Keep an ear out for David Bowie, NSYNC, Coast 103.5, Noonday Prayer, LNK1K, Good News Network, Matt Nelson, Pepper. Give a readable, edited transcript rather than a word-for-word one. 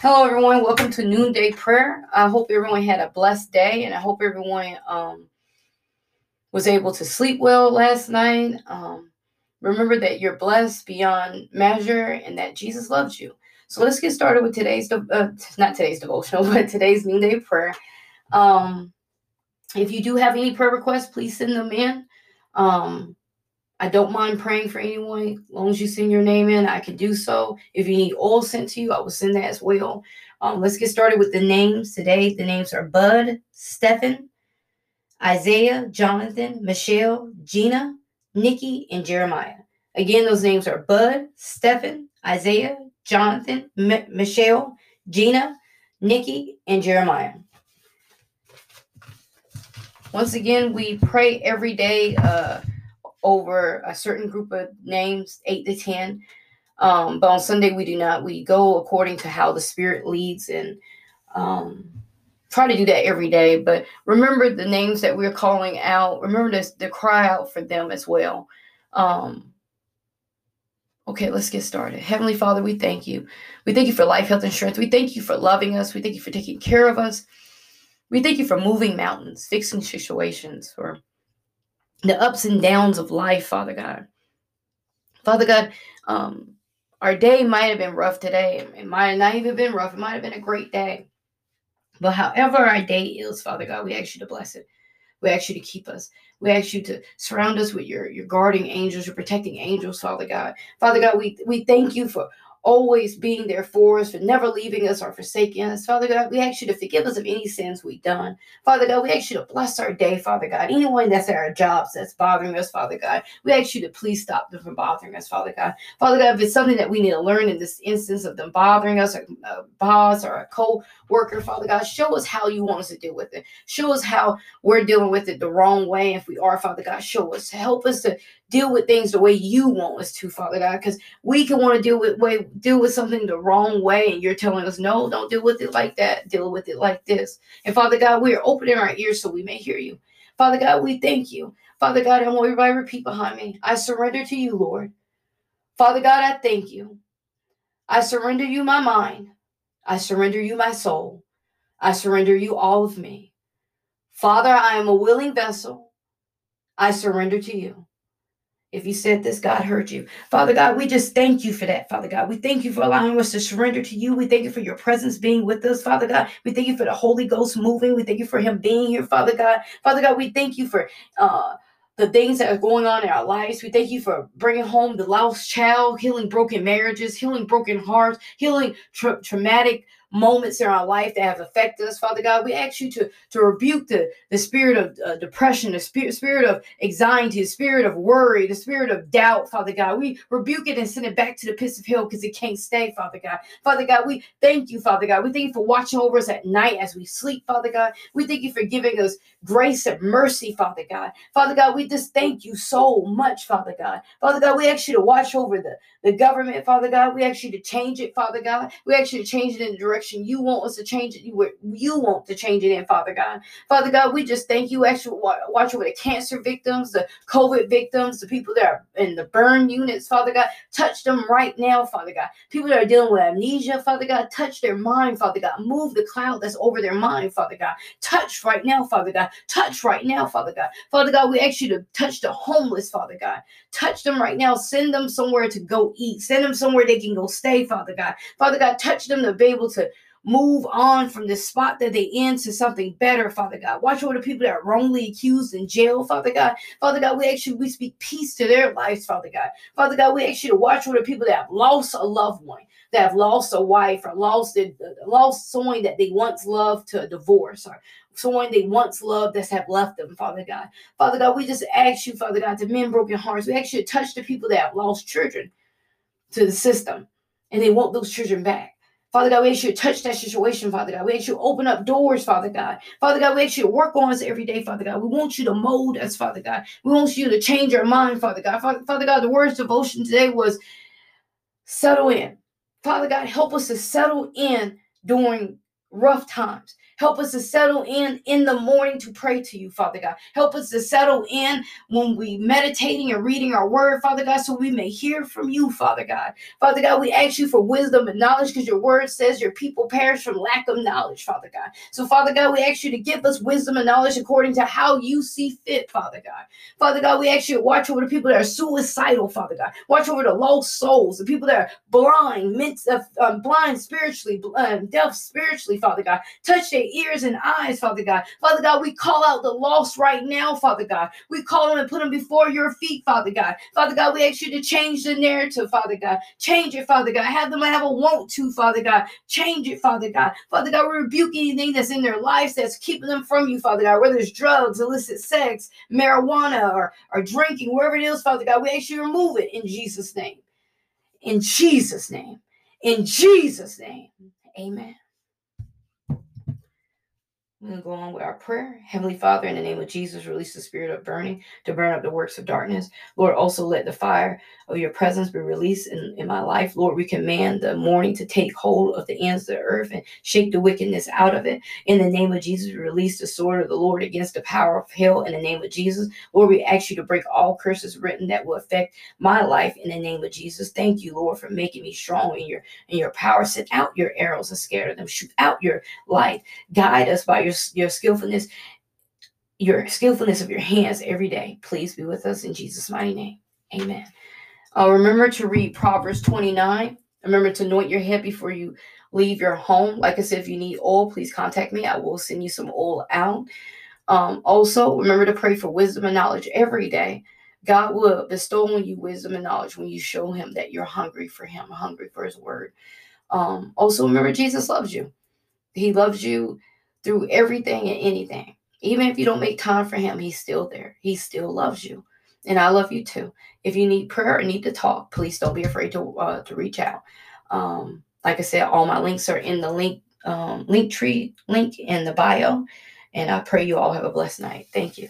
Hello, everyone. Welcome to Noonday Prayer. I hope everyone had a blessed day, and I hope everyone was able to sleep well last night. Remember that you're blessed beyond measure and that Jesus loves you. So let's get started with today's Noonday Prayer. If you do have any prayer requests, please send them in. I don't mind praying for anyone. As long as you send your name in, I can do so. If you need oil sent to you, I will send that as well. Let's get started with the names today. The names are Bud, Stephen, Isaiah, Jonathan, Michelle, Gina, Nikki, and Jeremiah. Again, those names are Bud, Stephen, Isaiah, Jonathan, Michelle, Gina, Nikki, and Jeremiah. Once again, we pray every day over a certain group of names, 8 to 10. But on Sunday, we do not. We go according to how the Spirit leads and try to do that every day. But remember the names that we're calling out. Remember to cry out for them as well. Okay, let's get started. Heavenly Father, we thank you. We thank you for life, health, and strength. We thank you for loving us. We thank you for taking care of us. We thank you for moving mountains, fixing situations, for the ups and downs of life, Father God. Father God, our day might have been rough today. It might have not even been rough. It might have been a great day. But however our day is, Father God, we ask you to bless it. We ask you to keep us. We ask you to surround us with your guarding angels, your protecting angels, Father God. Father God, we thank you for always being there for us, for never leaving us or forsaking us. Father God, we ask you to forgive us of any sins we've done. Father God, we ask you to bless our day, Father God. Anyone that's at our jobs that's bothering us, Father God, we ask you to please stop them from bothering us, Father God. Father God, if it's something that we need to learn in this instance of them bothering us, or a boss or a co-worker, Father God, show us how you want us to deal with it. Show us how we're dealing with it the wrong way. If we are, Father God, show us. Help us to deal with things the way you want us to, Father God, because we can want to deal with something the wrong way, and you're telling us, no, don't deal with it like that. Deal with it like this. And Father God, we are opening our ears so we may hear you. Father God, we thank you. Father God, I want everybody to repeat behind me. I surrender to you, Lord. Father God, I thank you. I surrender you my mind. I surrender you my soul. I surrender you all of me. Father, I am a willing vessel. I surrender to you. If you said this, God heard you. Father God, we just thank you for that, Father God. We thank you for allowing us to surrender to you. We thank you for your presence being with us, Father God. We thank you for the Holy Ghost moving. We thank you for him being here, Father God. Father God, we thank you for the things that are going on in our lives. We thank you for bringing home the lost child, healing broken marriages, healing broken hearts, healing traumatic moments in our life that have affected us, Father God. We ask you to rebuke the spirit of depression, the spirit of anxiety, the spirit of worry, the spirit of doubt, Father God. We rebuke it and send it back to the pits of hell because it can't stay, Father God. Father God, we thank you, Father God. We thank you for watching over us at night as we sleep, Father God. We thank you for giving us grace and mercy, Father God. Father God, we just thank you so much, Father God. Father God, we ask you to watch over the government, Father God. We ask you to change it, Father God. We ask you to change it in the direction you want us to change it. You want to change it in, Father God. Father God, we just thank you. Actually, watch over the cancer victims, the COVID victims, the people that are in the burn units, Father God. Touch them right now, Father God. People that are dealing with amnesia, Father God, touch their mind, Father God. Move the cloud that's over their mind, Father God. Touch right now, Father God. Touch right now, Father God. Father God, we ask you to touch the homeless, Father God. Touch them right now. Send them somewhere to go eat. Send them somewhere they can go stay, Father God. Father God, touch them to be able to move on from the spot that they in to something better, Father God. Watch over the people that are wrongly accused in jail, Father God. Father God, we ask you, we speak peace to their lives, Father God. Father God, we ask you to watch over the people that have lost a loved one, that have lost a wife, or lost someone that they once loved to a divorce, or someone they once loved that's have left them, Father God. Father God, we just ask you, Father God, to mend broken hearts. We ask you to touch the people that have lost children to the system, and they want those children back. Father God, we ask you to touch that situation, Father God. We ask you to open up doors, Father God. Father God, we ask you to work on us every day, Father God. We want you to mold us, Father God. We want you to change our mind, Father God. Father God, the word's devotion today was settle in. Father God, help us to settle in during rough times. Help us to settle in the morning to pray to you, Father God. Help us to settle in when we meditating and reading our word, Father God, so we may hear from you, Father God. Father God, we ask you for wisdom and knowledge because your word says your people perish from lack of knowledge, Father God. So, Father God, we ask you to give us wisdom and knowledge according to how you see fit, Father God. Father God, we ask you to watch over the people that are suicidal, Father God. Watch over the lost souls, the people that are blind, blind spiritually, deaf spiritually, Father God. Touch their ears and eyes, Father God. Father God, we call out the lost right now, Father God. We call them and put them before your feet, Father God. Father God, we ask you to change the narrative, Father God. Change it, Father God. Have them have a want to, Father God. Change it, Father God. Father God, we rebuke anything that's in their lives that's keeping them from you, Father God, whether it's drugs, illicit sex, marijuana, or drinking, wherever it is, Father God. We ask you to remove it in Jesus' name. In Jesus' name. In Jesus' name. Amen. We're going to go on with our prayer. Heavenly Father, in the name of Jesus, release the spirit of burning to burn up the works of darkness. Lord, also let the fire of your presence be released in my life. Lord, we command the morning to take hold of the ends of the earth and shake the wickedness out of it. In the name of Jesus, we release the sword of the Lord against the power of hell. In the name of Jesus, Lord, we ask you to break all curses written that will affect my life. In the name of Jesus, thank you, Lord, for making me strong in your power. Send out your arrows and scatter them. Shoot out your light. Guide us by your skillfulness of your hands every day. Please be with us in Jesus' mighty name. Amen. Remember to read Proverbs 29. Remember to anoint your head before you leave your home. Like I said, if you need oil, please contact me. I will send you some oil out. Also, remember to pray for wisdom and knowledge every day. God will bestow on you wisdom and knowledge when you show him that you're hungry for him, hungry for his word. Also, remember Jesus loves you. He loves you through everything and anything. Even if you don't make time for him, he's still there. He still loves you. And I love you too. If you need prayer or need to talk, please don't be afraid to reach out. Like I said, all my links are in the link tree link in the bio. And I pray you all have a blessed night. Thank you.